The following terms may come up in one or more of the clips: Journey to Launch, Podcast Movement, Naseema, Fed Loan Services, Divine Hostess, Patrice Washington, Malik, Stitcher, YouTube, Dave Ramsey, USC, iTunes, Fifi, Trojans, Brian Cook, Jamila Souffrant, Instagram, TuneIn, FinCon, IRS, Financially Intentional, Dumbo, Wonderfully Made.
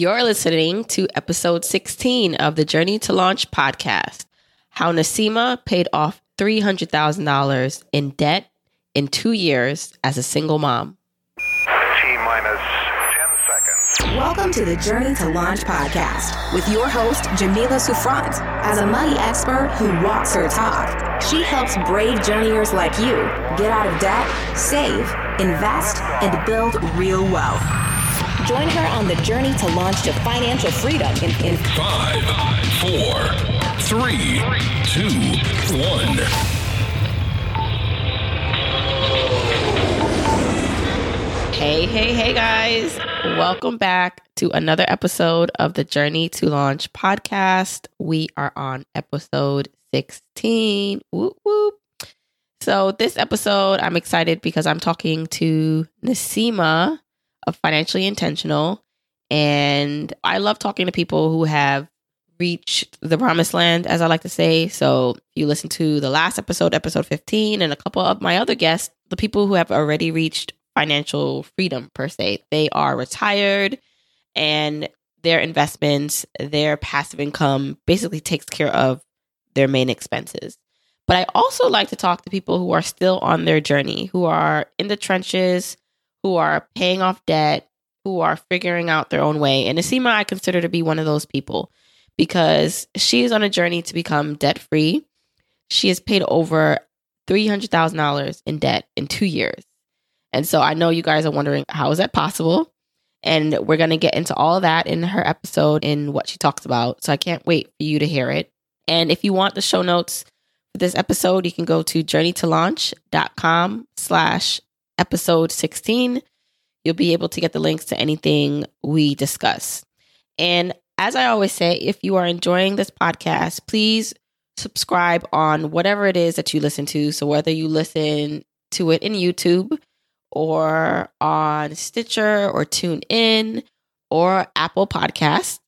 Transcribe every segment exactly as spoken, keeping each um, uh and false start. You're listening to episode sixteen of the Journey to Launch podcast, how Naseema paid off three hundred thousand dollars in debt in two years as a single mom. T minus ten seconds. Welcome to the Journey to Launch podcast with your host, Jamila Souffrant. As a money expert who walks her talk, she helps brave journeyers like you get out of debt, save, invest, and build real wealth. Join her on the journey to launch to financial freedom in, in five, four, three, two, one. Hey, hey, hey, guys. Welcome back to another episode of the Journey to Launch podcast. We are on episode sixteen. Whoop, whoop. So this episode, I'm excited because I'm talking to Naseema of Financially Intentional. And I love talking to people who have reached the promised land, as I like to say. So if you listen to the last episode, episode fifteen, and a couple of my other guests, the people who have already reached financial freedom per se, they are retired and their investments, their passive income basically takes care of their main expenses. But I also like to talk to people who are still on their journey, who are in the trenches, who are paying off debt, who are figuring out their own way. And Naseema, I consider to be one of those people because she is on a journey to become debt-free. She has paid over three hundred thousand dollars in debt in two years. And so I know you guys are wondering, how is that possible? And we're going to get into all of that in her episode and what she talks about. So I can't wait for you to hear it. And if you want the show notes for this episode, you can go to journeytolaunch.com slash episode sixteen, you'll be able to get the links to anything we discuss. And as I always say, if you are enjoying this podcast, please subscribe on whatever it is that you listen to. So whether you listen to it in YouTube or on Stitcher or TuneIn or Apple Podcasts,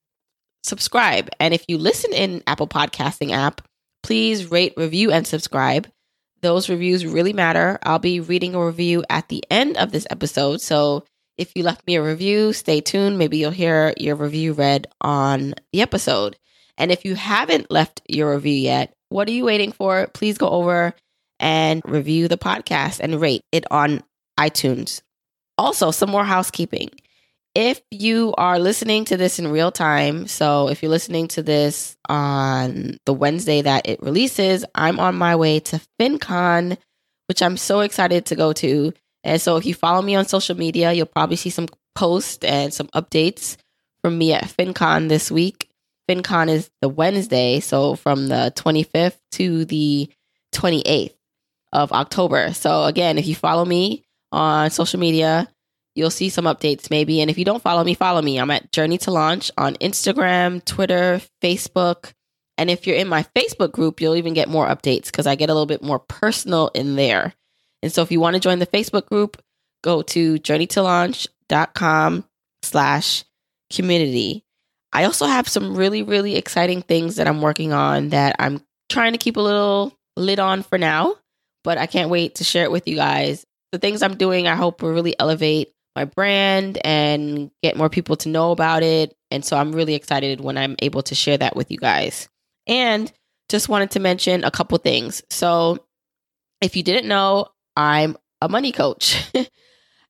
subscribe. And if you listen in Apple Podcasting app, please rate, review, and subscribe. Those reviews really matter. I'll be reading a review at the end of this episode. So if you left me a review, stay tuned. Maybe you'll hear your review read on the episode. And if you haven't left your review yet, what are you waiting for? Please go over and review the podcast and rate it on iTunes. Also, some more housekeeping. If you are listening to this in real time, so if you're listening to this on the Wednesday that it releases, I'm on my way to FinCon, which I'm so excited to go to. And so if you follow me on social media, you'll probably see some posts and some updates from me at FinCon this week. FinCon is the Wednesday, so from the twenty-fifth to the twenty-eighth of October. So again, if you follow me on social media, you'll see some updates maybe. And if you don't follow me, follow me. I'm at Journey to Launch on Instagram, Twitter, Facebook. And if you're in my Facebook group, you'll even get more updates because I get a little bit more personal in there. And so if you want to join the Facebook group, go to journeytolaunch.com slash community. I also have some really, really exciting things that I'm working on that I'm trying to keep a little lid on for now, but I can't wait to share it with you guys. The things I'm doing, I hope will really elevate my brand and get more people to know about it. And so I'm really excited when I'm able to share that with you guys. And just wanted to mention a couple things. So if you didn't know, I'm a money coach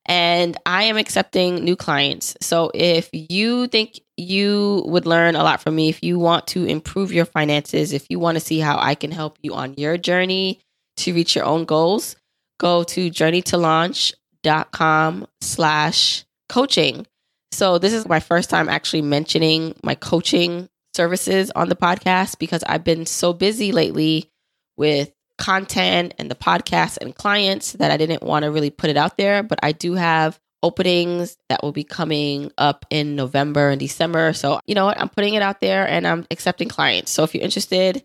and I am accepting new clients. So if you think you would learn a lot from me, if you want to improve your finances, if you want to see how I can help you on your journey to reach your own goals, go to journeytolaunch.com slash coaching. So this is my first time actually mentioning my coaching services on the podcast because I've been so busy lately with content and the podcast and clients that I didn't want to really put it out there. But I do have openings that will be coming up in November and December. So you know what? I'm putting it out there and I'm accepting clients. So if you're interested,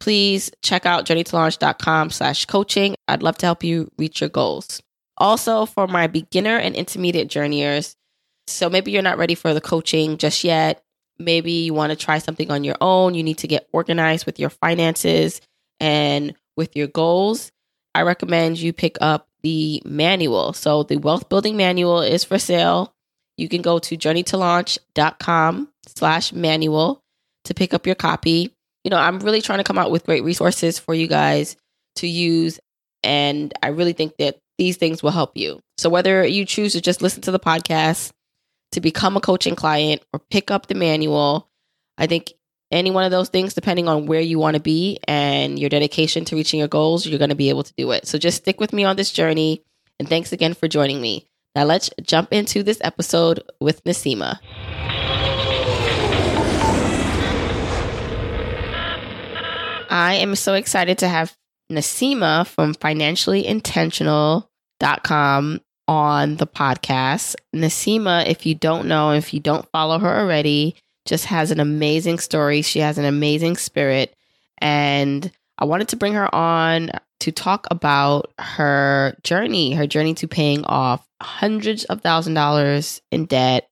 please check out journeytolaunch.com slash coaching. I'd love to help you reach your goals. Also, for my beginner and intermediate journeyers, so maybe you're not ready for the coaching just yet. Maybe you want to try something on your own. You need to get organized with your finances and with your goals. I recommend you pick up the manual. So the Wealth Building Manual is for sale. you can go to journey to launch dot com slash manual to pick up your copy. You know, I'm really trying to come out with great resources for you guys to use. And I really think that these things will help you. So whether you choose to just listen to the podcast, to become a coaching client, or pick up the manual, I think any one of those things, depending on where you want to be and your dedication to reaching your goals, you're going to be able to do it. So just stick with me on this journey. And thanks again for joining me. Now let's jump into this episode with Naseema. I am so excited to have Naseema from financially intentional dot com on the podcast. Naseema, if you don't know, if you don't follow her already, just has an amazing story. She has an amazing spirit. And I wanted to bring her on to talk about her journey, her journey to paying off hundreds of thousand dollars in debt,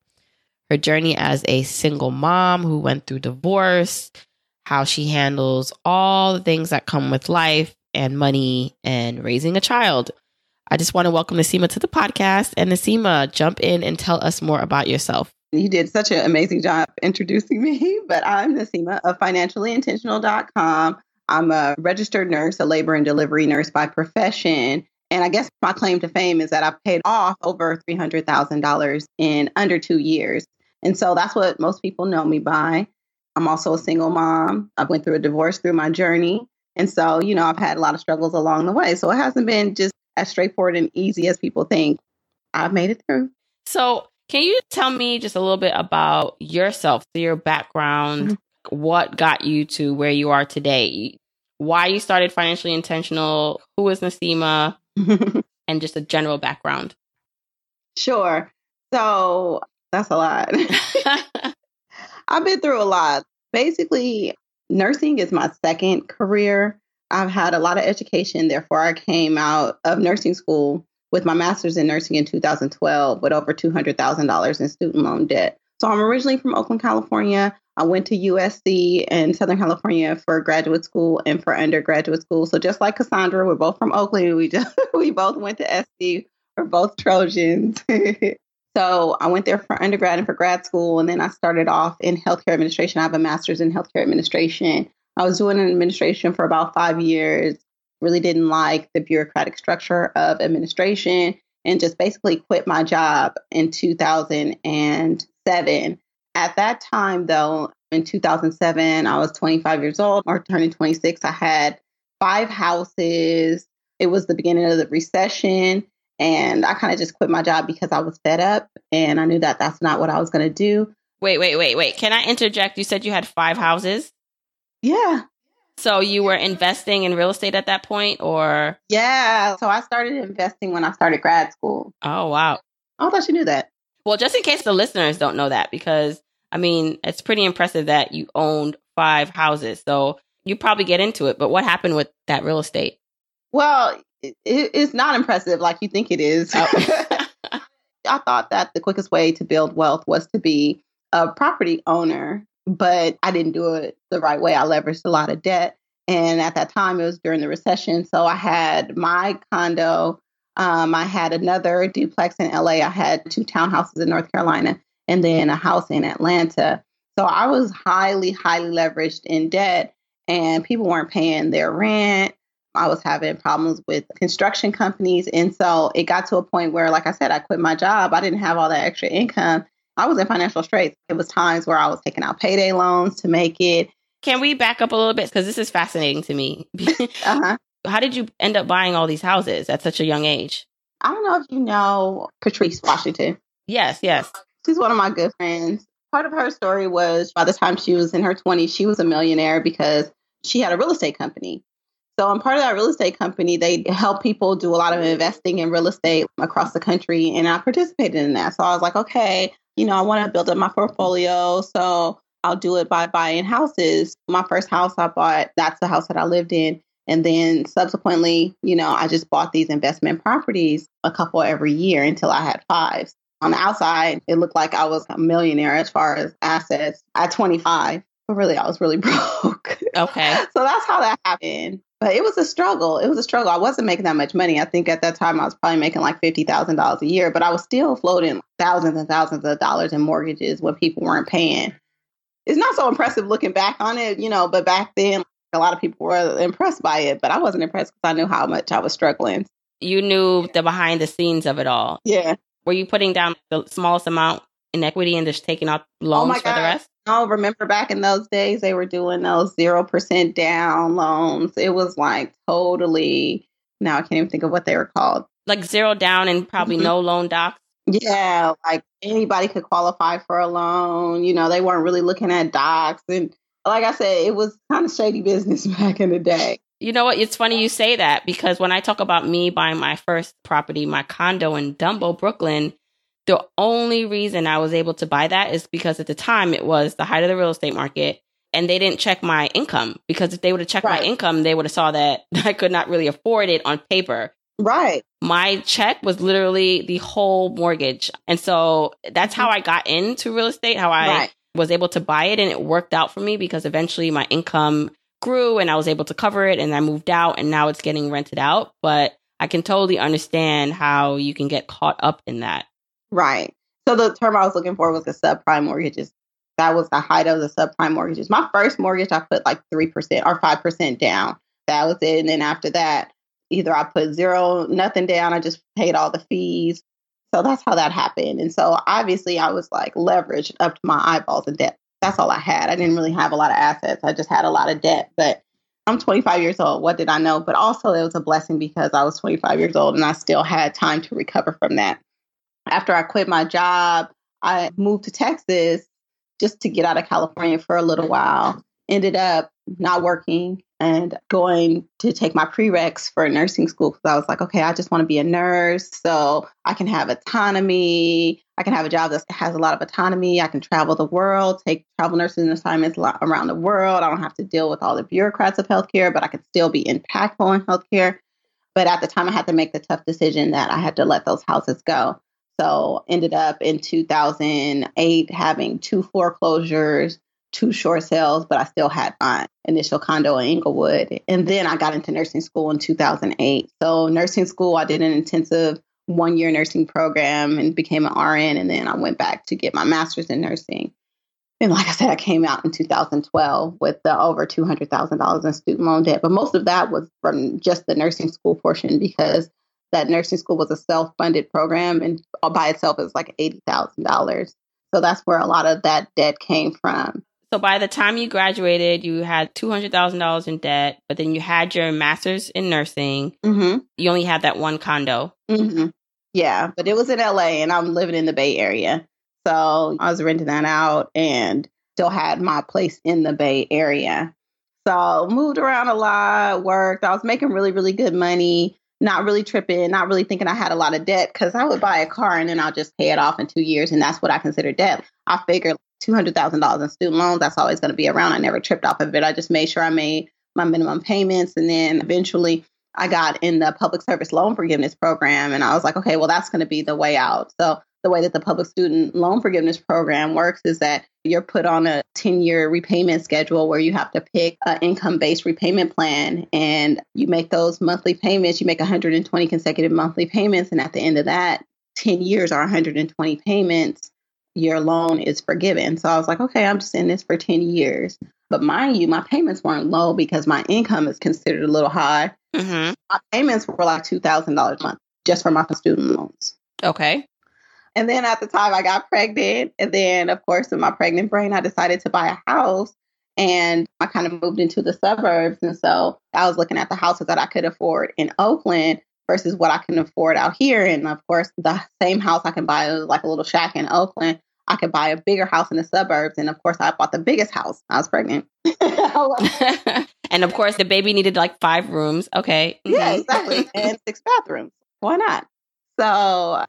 her journey as a single mom who went through divorce, how she handles all the things that come with life and money and raising a child. I just want to welcome Naseema to the podcast. And Naseema, jump in and tell us more about yourself. You did such an amazing job introducing me, but I'm Naseema of financially intentional dot com. I'm a registered nurse, a labor and delivery nurse by profession. And I guess my claim to fame is that I've paid off over three hundred thousand dollars in under two years. And so that's what most people know me by. I'm also a single mom. I went through a divorce through my journey. And so, you know, I've had a lot of struggles along the way. So it hasn't been just as straightforward and easy as people think. I've made it through. So can you tell me just a little bit about yourself, your background, mm-hmm. what got you to where you are today, why you started Financially Intentional, who is Naseema, and just a general background? Sure. So that's a lot. I've been through a lot. Basically, nursing is my second career. I've had a lot of education. Therefore, I came out of nursing school with my master's in nursing in two thousand twelve with over two hundred thousand dollars in student loan debt. So I'm originally from Oakland, California. I went to U S C in Southern California for graduate school and for undergraduate school. So just like Cassandra, we're both from Oakland. We just, we both went to S C. We're both Trojans. So I went there for undergrad and for grad school, and then I started off in healthcare administration. I have a master's in healthcare administration. I was doing administration for about five years, really didn't like the bureaucratic structure of administration, and just basically quit my job in two thousand seven. At that time, though, in two thousand seven, I was twenty-five years old, or turning twenty-six. I had five houses. It was the beginning of the recession. And I kind of just quit my job because I was fed up and I knew that that's not what I was going to do. Wait, wait, wait, wait. Can I interject? You said you had five houses? Yeah. So you were investing in real estate at that point, or? Yeah. So I started investing when I started grad school. Oh, wow. I thought you knew that. Well, just in case the listeners don't know that, because I mean, it's pretty impressive that you owned five houses. So you probably get into it, but what happened with that real estate? Well, It, it's not impressive like you think it is. Oh. I thought that the quickest way to build wealth was to be a property owner, but I didn't do it the right way. I leveraged a lot of debt. And at that time, it was during the recession. So I had my condo. Um, I had another duplex in L A. I had two townhouses in North Carolina and then a house in Atlanta. So I was highly, highly leveraged in debt, and people weren't paying their rent. I was having problems with construction companies. And so it got to a point where, like I said, I quit my job. I didn't have all that extra income. I was in financial straits. It was times where I was taking out payday loans to make it. Can we back up a little bit? Because this is fascinating to me. uh-huh. How did you end up buying all these houses at such a young age? I don't know if you know Patrice Washington. Yes, yes. She's one of my good friends. Part of her story was by the time she was in her twenties, she was a millionaire because she had a real estate company. So I'm part of that real estate company. They help people do a lot of investing in real estate across the country. And I participated in that. So I was like, okay, you know, I want to build up my portfolio. So I'll do it by buying houses. My first house I bought, that's the house that I lived in. And then subsequently, you know, I just bought these investment properties, a couple every year until I had five. On the outside, it looked like I was a millionaire as far as assets at twenty-five. But really, I was really broke. Okay. So that's how that happened. But it was a struggle. It was a struggle. I wasn't making that much money. I think at that time I was probably making like fifty thousand dollars a year, but I was still floating thousands and thousands of dollars in mortgages when people weren't paying. It's not so impressive looking back on it, you know, but back then a lot of people were impressed by it, but I wasn't impressed because I knew how much I was struggling. You knew the behind the scenes of it all. Yeah. Were you putting down the smallest amount in equity and just taking out loans oh for God. the rest? No, remember back in those days, they were doing those zero percent down loans. It was like totally, now I can't even think of what they were called. Like zero down and probably mm-hmm. no loan docs. Yeah, like anybody could qualify for a loan. You know, they weren't really looking at docs. And like I said, it was kind of shady business back in the day. You know what? It's funny you say that, because when I talk about me buying my first property, my condo in Dumbo, Brooklyn, the only reason I was able to buy that is because at the time it was the height of the real estate market and they didn't check my income, because if they would have checked right. my income, they would have saw that I could not really afford it on paper. Right. My check was literally the whole mortgage. And so that's how I got into real estate, how I right. was able to buy it. And it worked out for me because eventually my income grew and I was able to cover it, and I moved out and now it's getting rented out. But I can totally understand how you can get caught up in that. Right. So the term I was looking for was the subprime mortgages. That was the height of the subprime mortgages. My first mortgage, I put like three percent or five percent down. That was it. And then after that, either I put zero, nothing down. I just paid all the fees. So that's how that happened. And so obviously I was like leveraged up to my eyeballs in debt. That's all I had. I didn't really have a lot of assets. I just had a lot of debt. But I'm twenty-five years old. What did I know? But also it was a blessing because I was twenty-five years old and I still had time to recover from that. After I quit my job, I moved to Texas just to get out of California for a little while. Ended up not working and going to take my prereqs for nursing school because I was like, okay, I just want to be a nurse so I can have autonomy. I can have a job that has a lot of autonomy. I can travel the world, take travel nursing assignments around the world. I don't have to deal with all the bureaucrats of healthcare, but I can still be impactful in healthcare. But at the time, I had to make the tough decision that I had to let those houses go. So ended up in two thousand eight having two foreclosures, two short sales, but I still had my initial condo in Inglewood. And then I got into nursing school in two thousand eight. So nursing school, I did an intensive one-year nursing program and became an R N. And then I went back to get my master's in nursing. And like I said, I came out in two thousand twelve with the over two hundred thousand dollars in student loan debt. But most of that was from just the nursing school portion, because that nursing school was a self-funded program, and all by itself is like eighty thousand dollars. So that's where a lot of that debt came from. So by the time you graduated, you had two hundred thousand dollars in debt, but then you had your master's in nursing. Mm-hmm. You only had that one condo. Mm-hmm. Yeah, but it was in L A and I'm living in the Bay Area. So I was renting that out and still had my place in the Bay Area. So moved around a lot, worked. I was making really, really good money. Not really tripping, not really thinking I had a lot of debt, because I would buy a car and then I'll just pay it off in two years. And that's what I consider debt. I figured two hundred thousand dollars in student loans, that's always going to be around. I never tripped off of it. I just made sure I made my minimum payments. And then eventually I got in the public service loan forgiveness program. And I was like, okay, well, that's going to be the way out. So the way that the public student loan forgiveness program works is that you're put on a ten-year repayment schedule where you have to pick an income-based repayment plan, and you make those monthly payments. You make one hundred twenty consecutive monthly payments, and at the end of that, ten years or one hundred twenty payments, your loan is forgiven. So I was like, okay, I'm just in this for ten years. But mind you, my payments weren't low because my income is considered a little high. Mm-hmm. My payments were like two thousand dollars a month just for my student loans. Okay. And then at the time I got pregnant. And then, of course, in my pregnant brain, I decided to buy a house, and I kind of moved into the suburbs. And so I was looking at the houses that I could afford in Oakland versus what I can afford out here. And of course, the same house I can buy, like a little shack in Oakland, I could buy a bigger house in the suburbs. And of course, I bought the biggest house. I was pregnant. And of course, the baby needed like five rooms. Okay. Mm-hmm. Yeah, exactly. And six bathrooms. Why not? So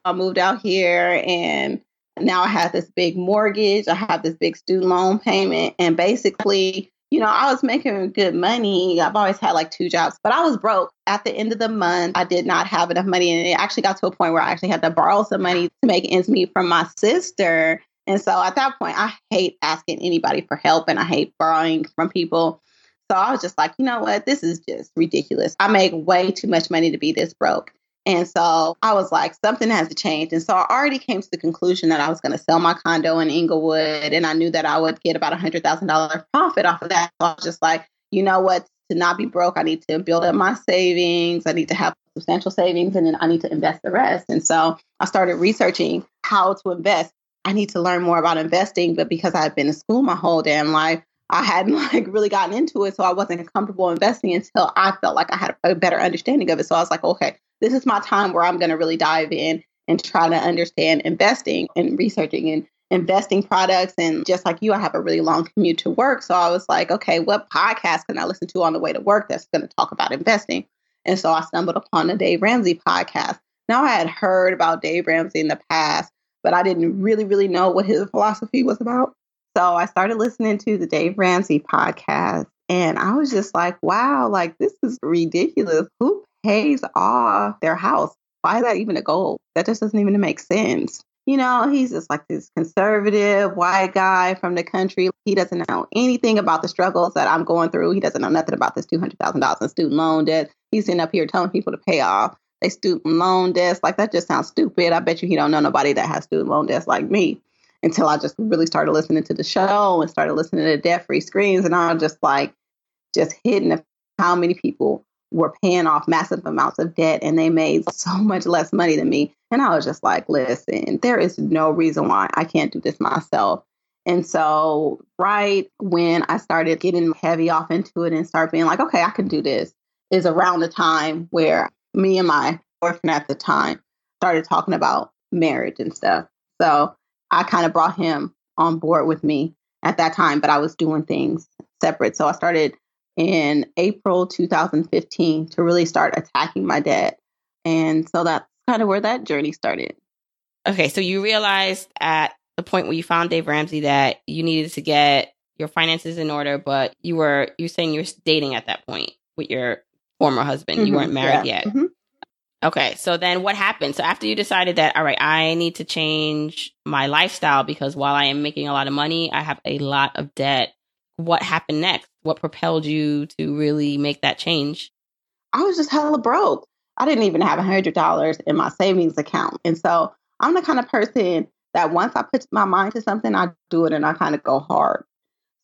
I moved out here, and now I have this big mortgage. I have this big student loan payment. And basically, you know, I was making good money. I've always had like two jobs, but I was broke. At the end of the month, I did not have enough money. And it actually got to a point where I actually had to borrow some money to make ends meet from my sister. And so at that point, I hate asking anybody for help, and I hate borrowing from people. So I was just like, you know what? This is just ridiculous. I make way too much money to be this broke. And so I was like, something has to change. And so I already came to the conclusion that I was going to sell my condo in Inglewood. And I knew that I would get about one hundred thousand dollars profit off of that. So I was just like, you know what? To not be broke, I need to build up my savings. I need to have substantial savings, and then I need to invest the rest. And so I started researching how to invest. I need to learn more about investing, but because I've been in school my whole damn life, I hadn't like really gotten into it. So I wasn't comfortable investing until I felt like I had a better understanding of it. So I was like, okay, this is my time where I'm going to really dive in and try to understand investing and researching and investing products. And just like you, I have a really long commute to work. So I was like, okay, what podcast can I listen to on the way to work that's going to talk about investing? And so I stumbled upon the Dave Ramsey podcast. Now I had heard about Dave Ramsey in the past, but I didn't really, really know what his philosophy was about. So I started listening to the Dave Ramsey podcast, and I was just like, wow, like this is ridiculous. Who pays off their house? Why is that even a goal? That just doesn't even make sense. You know, he's just like this conservative white guy from the country. He doesn't know anything about the struggles that I'm going through. He doesn't know nothing about this two hundred thousand dollars in student loan debt. He's sitting up here telling people to pay off their student loan debts. Like, that just sounds stupid. I bet you he don't know nobody that has student loan debts like me. Until I just really started listening to the show and started listening to debt-free screens. And I'm just like, just hitting how many people were paying off massive amounts of debt, and they made so much less money than me. And I was just like, listen, there is no reason why I can't do this myself. And so right when I started getting heavy off into it and start being like, okay, I can do this, is around the time where me and my boyfriend at the time started talking about marriage and stuff. So I kind of brought him on board with me at that time, but I was doing things separate. So I started in April two thousand fifteen to really start attacking my debt. And so that's kind of where that journey started. Okay, so you realized at the point where you found Dave Ramsey that you needed to get your finances in order, but you were you were saying you were dating at that point with your former husband. Mm-hmm, you weren't married yeah. yet. Mm-hmm. Okay, so then what happened? So after you decided that, all right, I need to change my lifestyle because while I am making a lot of money, I have a lot of debt. What happened next? What propelled you to really make that change? I was just hella broke. I didn't even have one hundred dollars in my savings account. And so I'm the kind of person that once I put my mind to something, I do it and I kind of go hard.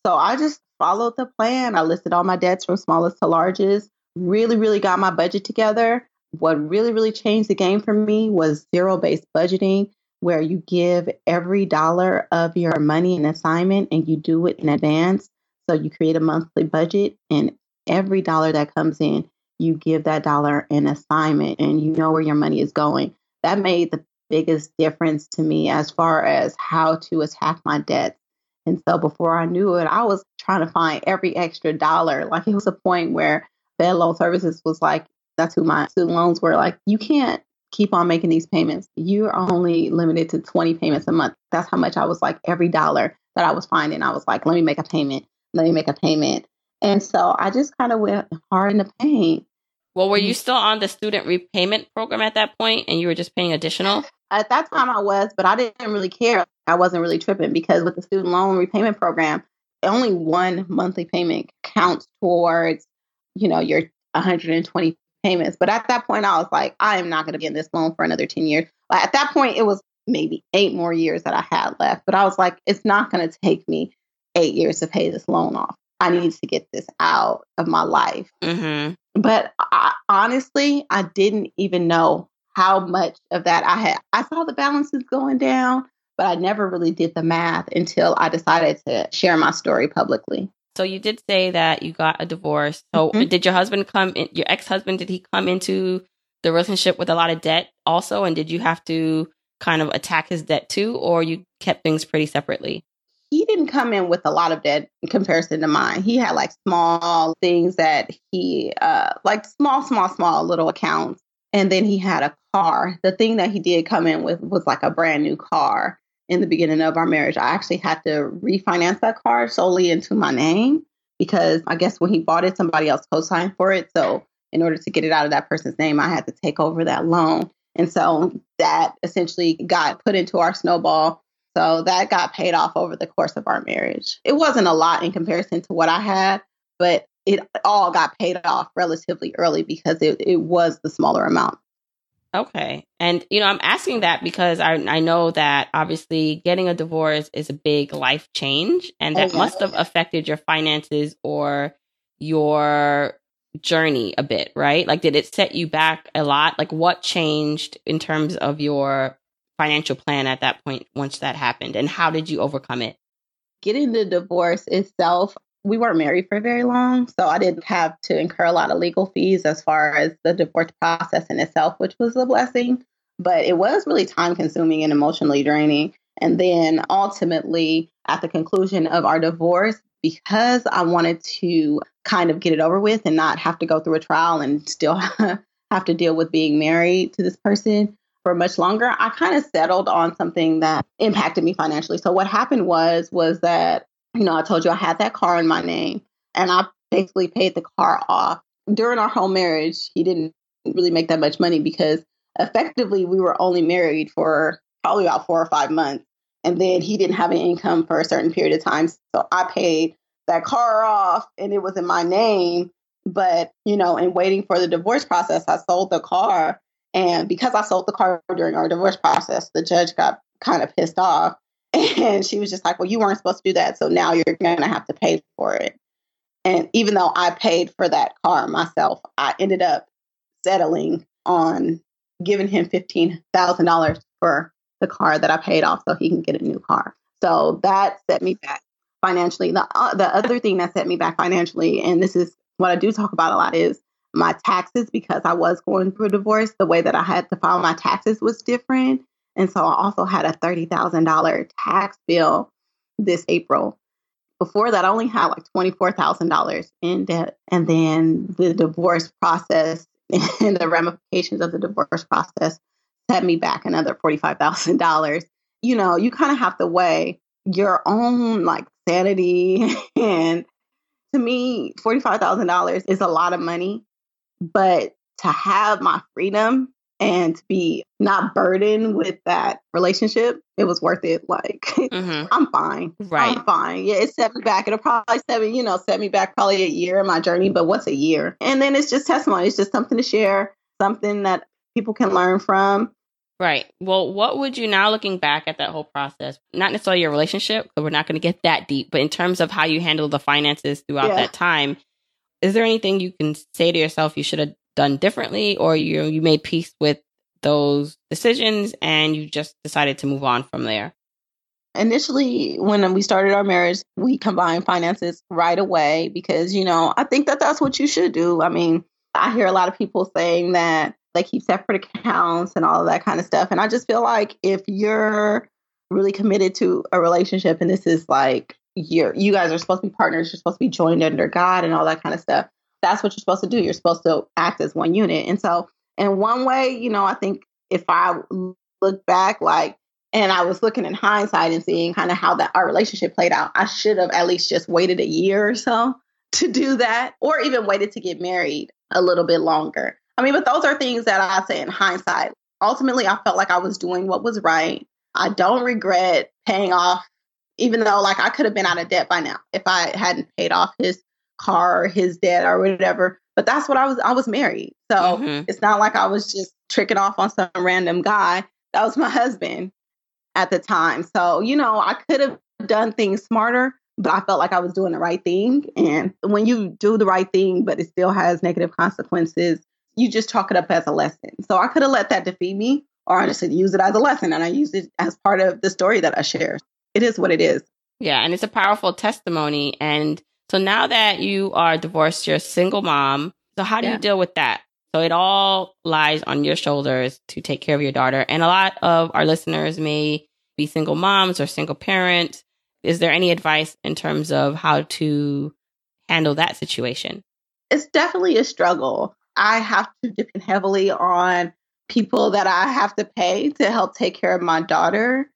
So I just followed the plan. I listed all my debts from smallest to largest, really, really got my budget together. What really, really changed the game for me was zero-based budgeting, where you give every dollar of your money an assignment and you do it in advance. So you create a monthly budget, and every dollar that comes in, you give that dollar an assignment and you know where your money is going. That made the biggest difference to me as far as how to attack my debts. And so before I knew it, I was trying to find every extra dollar. Like, it was a point where Fed Loan Services was like, that's who my student loans were. Like, you can't keep on making these payments. You're only limited to twenty payments a month. That's how much I was like, every dollar that I was finding, I was like, let me make a payment. Let me make a payment. And so I just kind of went hard in the paint. Well, were you still on the student repayment program at that point, and you were just paying additional? At that time I was, but I didn't really care. I wasn't really tripping because with the student loan repayment program, only one monthly payment counts towards, you know, your one hundred twenty payments. But at that point I was like, I am not going to be in this loan for another ten years. At that point it was maybe eight more years that I had left, but I was like, it's not going to take me eight years to pay this loan off. I need to get this out of my life. Mm-hmm. But I, honestly, I didn't even know how much of that I had. I saw the balances going down, but I never really did the math until I decided to share my story publicly. So you did say that you got a divorce. So mm-hmm. did your husband come in, your ex-husband, did he come into the relationship with a lot of debt also? And did you have to kind of attack his debt too, or you kept things pretty separately? He didn't come in with a lot of debt in comparison to mine. He had like small things that he, uh, like small, small, small little accounts. And then he had a car. The thing that he did come in with was like a brand new car in the beginning of our marriage. I actually had to refinance that car solely into my name because I guess when he bought it, somebody else co-signed for it. So in order to get it out of that person's name, I had to take over that loan. And so that essentially got put into our snowball. So that got paid off over the course of our marriage. It wasn't a lot in comparison to what I had, but it all got paid off relatively early because it, it was the smaller amount. Okay. And, you know, I'm asking that because I I know that obviously getting a divorce is a big life change, and that oh, yeah. must have affected your finances or your journey a bit, right? Like, did it set you back a lot? Like, what changed in terms of your financial plan at that point once that happened, and how did you overcome it? Getting the divorce itself, we weren't married for very long, so I didn't have to incur a lot of legal fees as far as the divorce process in itself, which was a blessing, but it was really time consuming and emotionally draining. And then ultimately, at the conclusion of our divorce, because I wanted to kind of get it over with and not have to go through a trial and still have to deal with being married to this person for much longer, I kind of settled on something that impacted me financially. So what happened was, was that, you know, I told you I had that car in my name, and I basically paid the car off. During our whole marriage, he didn't really make that much money because effectively we were only married for probably about four or five months. And then he didn't have an income for a certain period of time. So I paid that car off, and it was in my name. But, you know, in waiting for the divorce process, I sold the car. And because I sold the car during our divorce process, the judge got kind of pissed off. And she was just like, well, you weren't supposed to do that. So now you're going to have to pay for it. And even though I paid for that car myself, I ended up settling on giving him fifteen thousand dollars for the car that I paid off so he can get a new car. So that set me back financially. The, uh, the other thing that set me back financially, and this is what I do talk about a lot, is my taxes, because I was going through a divorce. The way that I had to file my taxes was different. And so I also had a thirty thousand dollars tax bill this April. Before that, I only had like twenty-four thousand dollars in debt. And then the divorce process and the ramifications of the divorce process set me back another forty-five thousand dollars. You know, you kind of have to weigh your own like sanity. And to me, forty-five thousand dollars is a lot of money, but to have my freedom and to be not burdened with that relationship, it was worth it. Like, mm-hmm. I'm fine. Right. I'm fine. Yeah, it set me back. It'll probably set me, you know, set me back probably a year in my journey, but what's a year? And then it's just testimony. It's just something to share, something that people can learn from. Right. Well, what would you, now looking back at that whole process, not necessarily your relationship, because we're not going to get that deep, but in terms of how you handle the finances throughout yeah. that time, is there anything you can say to yourself you should have done differently, or you you made peace with those decisions and you just decided to move on from there? Initially, when we started our marriage, we combined finances right away because, you know, I think that that's what you should do. I mean, I hear a lot of people saying that they keep separate accounts and all of that kind of stuff. And I just feel like if you're really committed to a relationship, and this is like, you're, you guys are supposed to be partners, you're supposed to be joined under God and all that kind of stuff. That's what you're supposed to do. You're supposed to act as one unit. And so in one way, you know, I think if I look back, like, and I was looking in hindsight and seeing kind of how that our relationship played out, I should have at least just waited a year or so to do that, or even waited to get married a little bit longer. I mean, but those are things that I say in hindsight. Ultimately, I felt like I was doing what was right. I don't regret paying off, even though like I could have been out of debt by now if I hadn't paid off his car, his debt, or whatever. But that's what I was, I was married. So mm-hmm. it's not like I was just tricking off on some random guy. That was my husband at the time. So, you know, I could have done things smarter, but I felt like I was doing the right thing. And when you do the right thing, but it still has negative consequences, you just chalk it up as a lesson. So I could have let that defeat me, or I just use it as a lesson. And I used it as part of the story that I share. It is what it is. Yeah. And it's a powerful testimony. And so now that you are divorced, you're a single mom. So how do yeah. you deal with that? So it all lies on your shoulders to take care of your daughter. And a lot of our listeners may be single moms or single parents. Is there any advice in terms of how to handle that situation? It's definitely a struggle. I have to depend heavily on people that I have to pay to help take care of my daughter.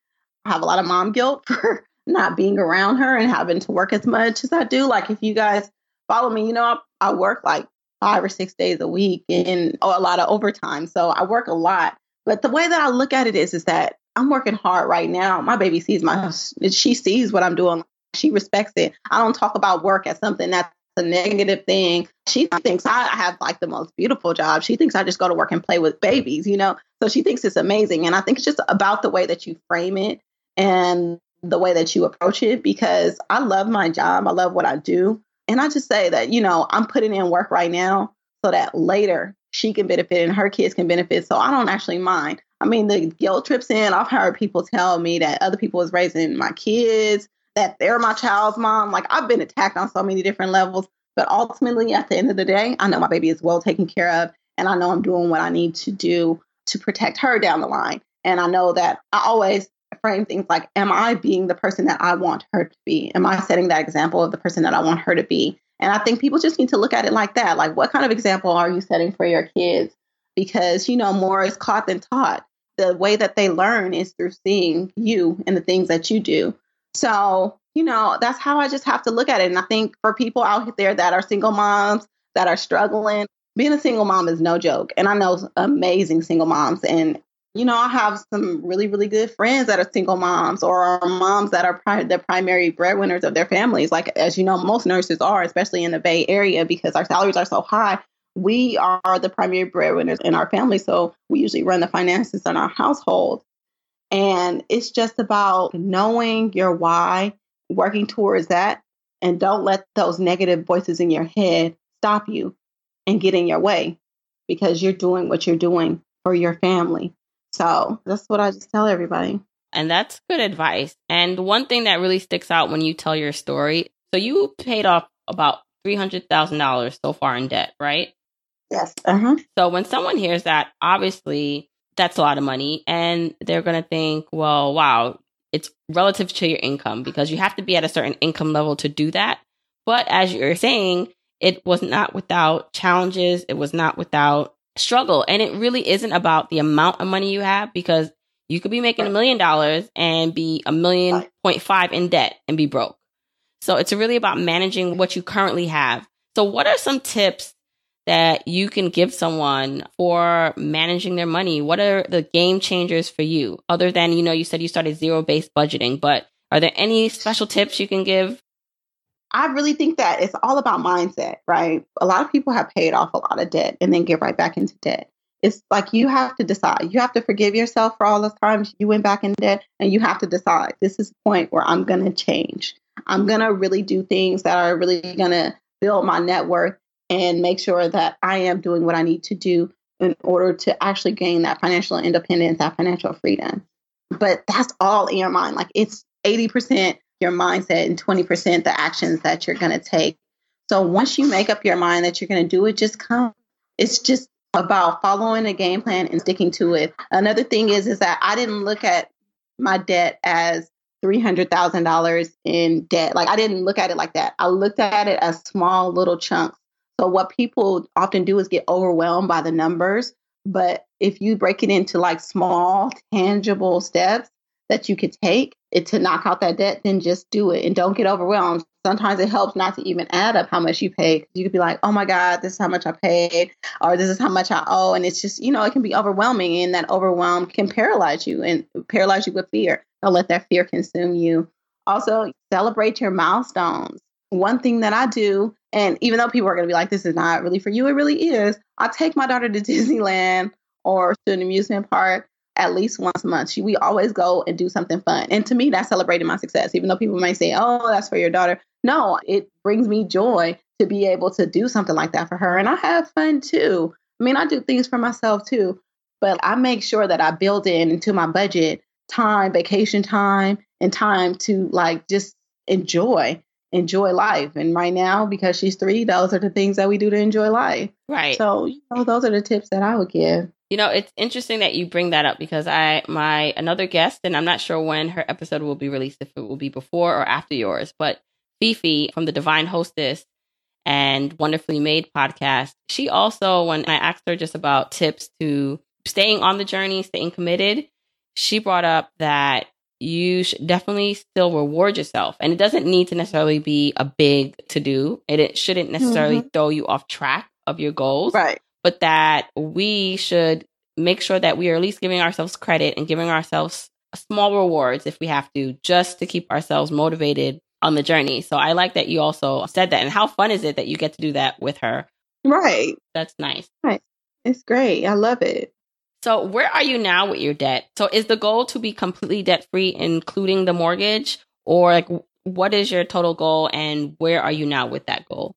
I have a lot of mom guilt for not being around her and having to work as much as I do. Like, if you guys follow me, you know, I, I work like five or six days a week and oh, a lot of overtime. So I work a lot. But the way that I look at it is, is that I'm working hard right now. My baby sees my, she sees what I'm doing. She respects it. I don't talk about work as something that's a negative thing. She thinks I have like the most beautiful job. She thinks I just go to work and play with babies, you know? So she thinks it's amazing. And I think it's just about the way that you frame it and the way that you approach it, because I love my job. I love what I do. And I just say that, you know, I'm putting in work right now so that later she can benefit and her kids can benefit. So I don't actually mind. I mean, the guilt trips in. I've heard people tell me that other people is raising my kids, that they're my child's mom. Like, I've been attacked on so many different levels. But ultimately, at the end of the day, I know my baby is well taken care of. And I know I'm doing what I need to do to protect her down the line. And I know that I always frame things like, am I being the person that I want her to be? Am I setting that example of the person that I want her to be? And I think people just need to look at it like that. Like, what kind of example are you setting for your kids? Because, you know, more is caught than taught. The way that they learn is through seeing you and the things that you do. So, you know, that's how I just have to look at it. And I think for people out there that are single moms, that are struggling, being a single mom is no joke. And I know amazing single moms. And, you know, I have some really, really good friends that are single moms or are moms that are pri- the primary breadwinners of their families. Like, as you know, most nurses are, especially in the Bay Area, because our salaries are so high. We are the primary breadwinners in our family. So we usually run the finances in our household. And it's just about knowing your why, working towards that, and don't let those negative voices in your head stop you and get in your way, because you're doing what you're doing for your family. So that's what I just tell everybody. And that's good advice. And one thing that really sticks out when you tell your story, so you paid off about three hundred thousand dollars so far in debt, right? Yes. Uh-huh. So when someone hears that, obviously, that's a lot of money. And they're going to think, well, wow, it's relative to your income, because you have to be at a certain income level to do that. But as you're saying, it was not without challenges. It was not without struggle. And it really isn't about the amount of money you have, because you could be making a million dollars and be a million point five in debt and be broke. So it's really about managing what you currently have. So what are some tips that you can give someone for managing their money? What are the game changers for you? Other than, you know, you said you started zero-based budgeting, but are there any special tips you can give? I really think that it's all about mindset, right? A lot of people have paid off a lot of debt and then get right back into debt. It's like, you have to decide. You have to forgive yourself for all those times you went back in debt, and you have to decide, this is the point where I'm going to change. I'm going to really do things that are really going to build my net worth and make sure that I am doing what I need to do in order to actually gain that financial independence, that financial freedom. But that's all in your mind. Like, it's eighty percent your mindset and twenty percent the actions that you're going to take. So once you make up your mind that you're going to do it, just come. It's just about following a game plan and sticking to it. Another thing is, is that I didn't look at my debt as three hundred thousand dollars in debt. Like, I didn't look at it like that. I looked at it as small little chunks. So what people often do is get overwhelmed by the numbers. But if you break it into like small, tangible steps that you could take it to knock out that debt, then just do it and don't get overwhelmed. Sometimes it helps not to even add up how much you paid. You could be like, oh my God, this is how much I paid, or this is how much I owe. And it's just, you know, it can be overwhelming, and that overwhelm can paralyze you and paralyze you with fear. Don't let that fear consume you. Also, celebrate your milestones. One thing that I do, and even though people are going to be like, this is not really for you, it really is. I take my daughter to Disneyland or to an amusement park at least once a month. She, we always go and do something fun. And to me, that's celebrating my success, even though people might say, oh, that's for your daughter. No, it brings me joy to be able to do something like that for her. And I have fun too. I mean, I do things for myself too, but I make sure that I build in into my budget time, vacation time, and time to like just enjoy, enjoy life. And right now, because she's three, those are the things that we do to enjoy life. Right. So, you know, those are the tips that I would give. You know, it's interesting that you bring that up, because I, my, another guest, and I'm not sure when her episode will be released, if it will be before or after yours, but Fifi from the Divine Hostess and Wonderfully Made podcast, she also, when I asked her just about tips to staying on the journey, staying committed, she brought up that you should definitely still reward yourself. And it doesn't need to necessarily be a big to-do. And it shouldn't necessarily mm-hmm. throw you off track of your goals. Right. But that we should make sure that we are at least giving ourselves credit and giving ourselves small rewards if we have to, just to keep ourselves motivated on the journey. So I like that you also said that. And how fun is it that you get to do that with her? Right. That's nice. Right. It's great. I love it. So where are you now with your debt? So is the goal to be completely debt-free, including the mortgage? Or like, what is your total goal and where are you now with that goal?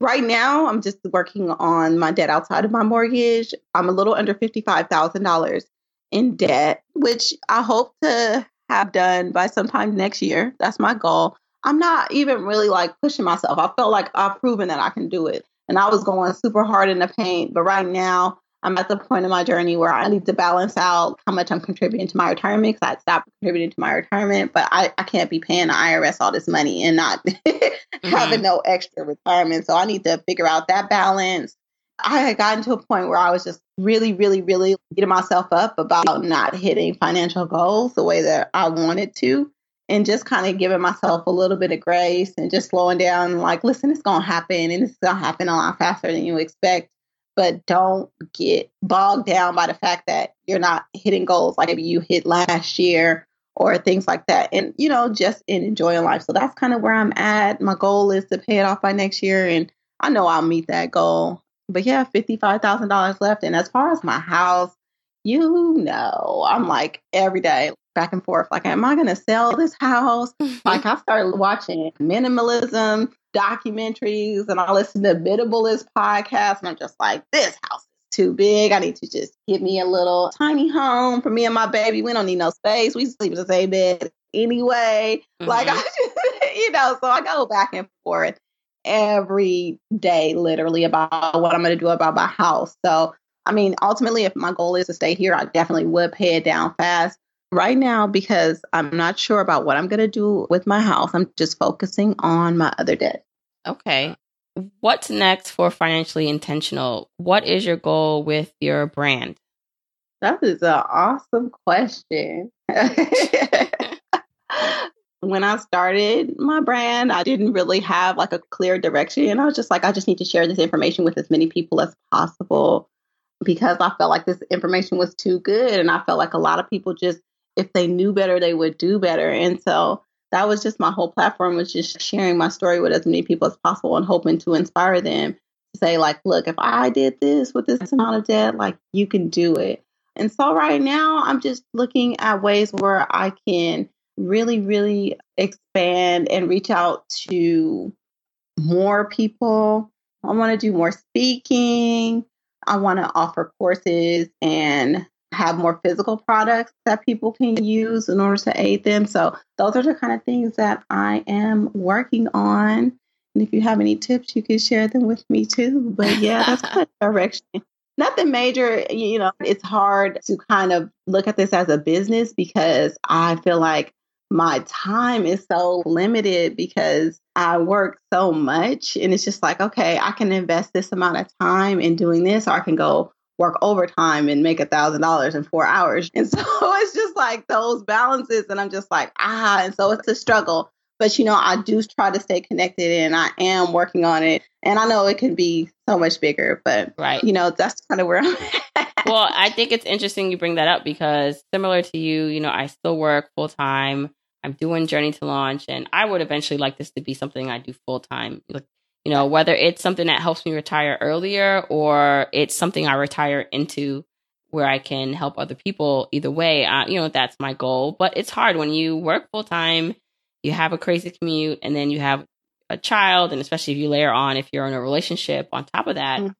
Right now, I'm just working on my debt outside of my mortgage. I'm a little under fifty-five thousand dollars in debt, which I hope to have done by sometime next year. That's my goal. I'm not even really like pushing myself. I felt like I've proven that I can do it. And I was going super hard in the paint. But right now, I'm at the point of my journey where I need to balance out how much I'm contributing to my retirement, because I stopped contributing to my retirement, but I, I can't be paying the I R S all this money and not mm-hmm. having no extra retirement. So I need to figure out that balance. I had gotten to a point where I was just really, really, really beating myself up about not hitting financial goals the way that I wanted to, and just kind of giving myself a little bit of grace and just slowing down, like, listen, it's going to happen, and it's going to happen a lot faster than you expect. But don't get bogged down by the fact that you're not hitting goals like maybe you hit last year or things like that. And, you know, just in enjoying life. So that's kind of where I'm at. My goal is to pay it off by next year. And I know I'll meet that goal. But yeah, fifty-five thousand dollars left. And as far as my house, you know, I'm like every day back and forth. Like, am I going to sell this house? Like, I started watching minimalism documentaries and I listen to Minimalist podcasts, and I'm just like, this house is too big. I need to just give me a little tiny home for me and my baby. We don't need no space. We sleep in the same bed anyway. Mm-hmm. Like, I just, you know, so I go back and forth every day, literally, about what I'm going to do about my house. So, I mean, ultimately, if my goal is to stay here, I definitely would pay it down fast. Right now, because I'm not sure about what I'm going to do with my house, I'm just focusing on my other debt. Okay. What's next for Financially Intentional? What is your goal with your brand? That is an awesome question. When I started my brand, I didn't really have like a clear direction. And I was just like, I just need to share this information with as many people as possible, because I felt like this information was too good. And I felt like a lot of people just, if they knew better, they would do better. And so that was just my whole platform, was just sharing my story with as many people as possible and hoping to inspire them to say, like, look, if I did this with this amount of debt, like, you can do it. And so right now I'm just looking at ways where I can really, really expand and reach out to more people. I want to do more speaking. I want to offer courses and have more physical products that people can use in order to aid them. So those are the kind of things that I am working on. And if you have any tips, you can share them with me too. But yeah, that's kind of direction. Nothing major. You know, it's hard to kind of look at this as a business, because I feel like my time is so limited because I work so much, and it's just like, okay, I can invest this amount of time in doing this, or I can go work overtime and make a thousand dollars in four hours. And so it's just like those balances. And I'm just like, ah, and so it's a struggle, but you know, I do try to stay connected, and I am working on it. And I know it can be so much bigger, but right. You know, that's kind of where I'm at. Well, I think it's interesting you bring that up, because similar to you, you know, I still work full time. I'm doing Journey to Launch, and I would eventually like this to be something I do full time. Like, you know, whether it's something that helps me retire earlier, or it's something I retire into where I can help other people. Either way, I, you know, that's my goal. But it's hard when you work full time, you have a crazy commute, and then you have a child, and especially if you layer on, if you're in a relationship on top of that, mm-hmm.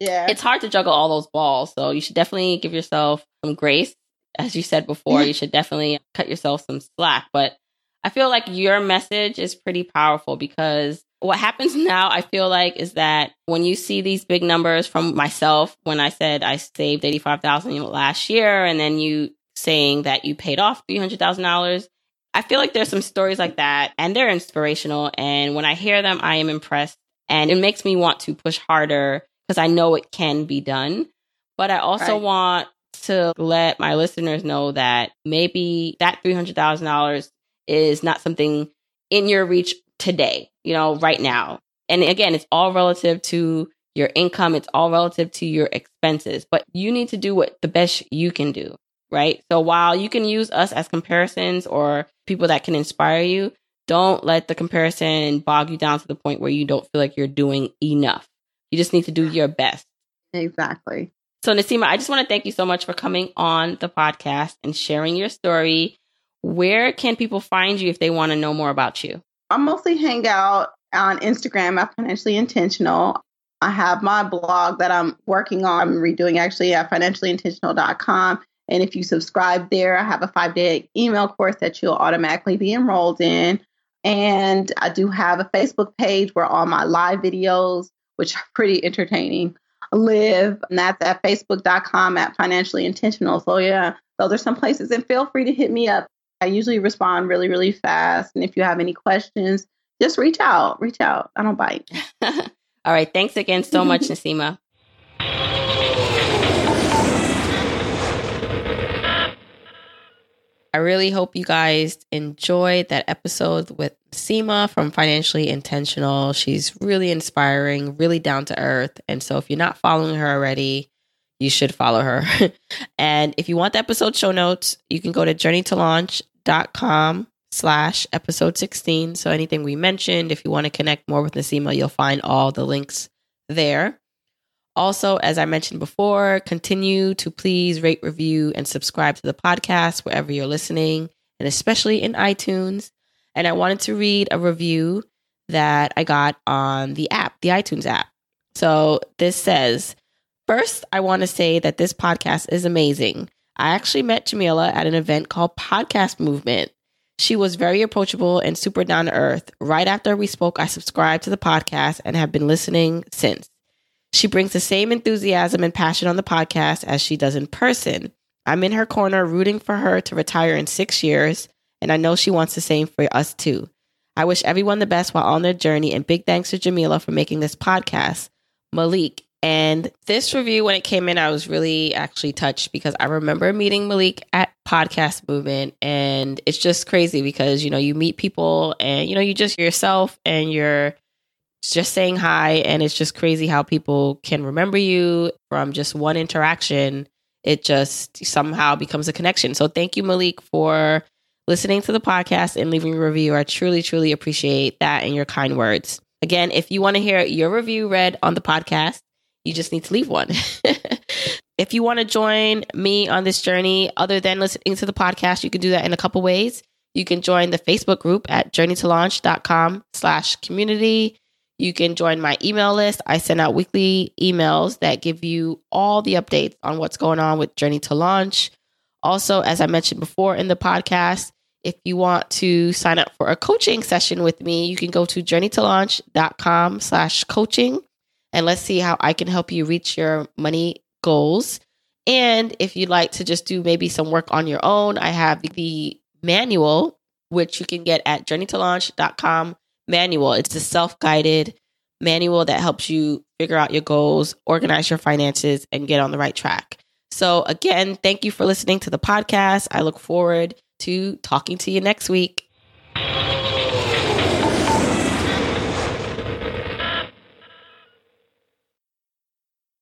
yeah, it's hard to juggle all those balls. So you should definitely give yourself some grace. As you said before, you should definitely cut yourself some slack. But I feel like your message is pretty powerful, because what happens now, I feel like, is that when you see these big numbers from myself, when I said I saved eighty-five thousand dollars last year, and then you saying that you paid off three hundred thousand dollars, I feel like there's some stories like that, and they're inspirational. And when I hear them, I am impressed, and it makes me want to push harder, because I know it can be done. But I also right. want to let my listeners know that maybe that three hundred thousand dollars is not something in your reach today, you know, right now. And again, it's all relative to your income. It's all relative to your expenses, but you need to do what the best you can do, right? So while you can use us as comparisons or people that can inspire you, Don't let the comparison bog you down to the point where you don't feel like you're doing enough. You just need to do your best. Exactly. So Naseema, I just want to thank you so much for coming on the podcast and sharing your story. Where can people find you if they want to know more about you? I mostly hang out on Instagram at Financially Intentional. I have my blog that I'm working on, I'm redoing actually at financially intentional dot com. And if you subscribe there, I have a five-day email course that you'll automatically be enrolled in. And I do have a Facebook page where all my live videos, which are pretty entertaining, live. And that's at facebook dot com at Financially Intentional. So yeah, those are some places. And feel free to hit me up. I usually respond really, really fast. And if you have any questions, just reach out. Reach out. I don't bite. All right. Thanks again so much, Naseema. I really hope you guys enjoyed that episode with Naseema from Financially Intentional. She's really inspiring, really down to earth. And so if you're not following her already, you should follow her. And if you want the episode show notes, you can go to journey to launch dot com slash episode sixteen. So anything we mentioned, if you want to connect more with Naseema, you'll find all the links there. Also, as I mentioned before, continue to please rate, review, and subscribe to the podcast wherever you're listening, and especially in iTunes. And I wanted to read a review that I got on the app, the iTunes app. So this says, first, I want to say that this podcast is amazing. I actually met Jamila at an event called Podcast Movement. She was very approachable and super down to earth. Right after we spoke, I subscribed to the podcast and have been listening since. She brings the same enthusiasm and passion on the podcast as she does in person. I'm in her corner rooting for her to retire in six years, and I know she wants the same for us too. I wish everyone the best while on their journey, and big thanks to Jamila for making this podcast. Malik. And this review, when it came in, I was really actually touched because I remember meeting Malik at Podcast Movement, and it's just crazy because, you know, you meet people and, you know, you just yourself and you're just saying hi, and it's just crazy how people can remember you from just one interaction. It just somehow becomes a connection. So thank you, Malik, for listening to the podcast and leaving a review. I truly, truly appreciate that and your kind words. Again, if you want to hear your review read on the podcast, you just need to leave one. If you want to join me on this journey, other than listening to the podcast, you can do that in a couple ways. You can join the Facebook group at journey to launch dot com slash community. You can join my email list. I send out weekly emails that give you all the updates on what's going on with Journey to Launch. Also, as I mentioned before in the podcast, if you want to sign up for a coaching session with me, you can go to journey to launch dot com slash coaching, and let's see how I can help you reach your money goals. And if you'd like to just do maybe some work on your own, I have the manual, which you can get at journey to launch dot com. Manual. It's a self-guided manual that helps you figure out your goals, organize your finances, and get on the right track. So again, thank you for listening to the podcast. I look forward to talking to you next week.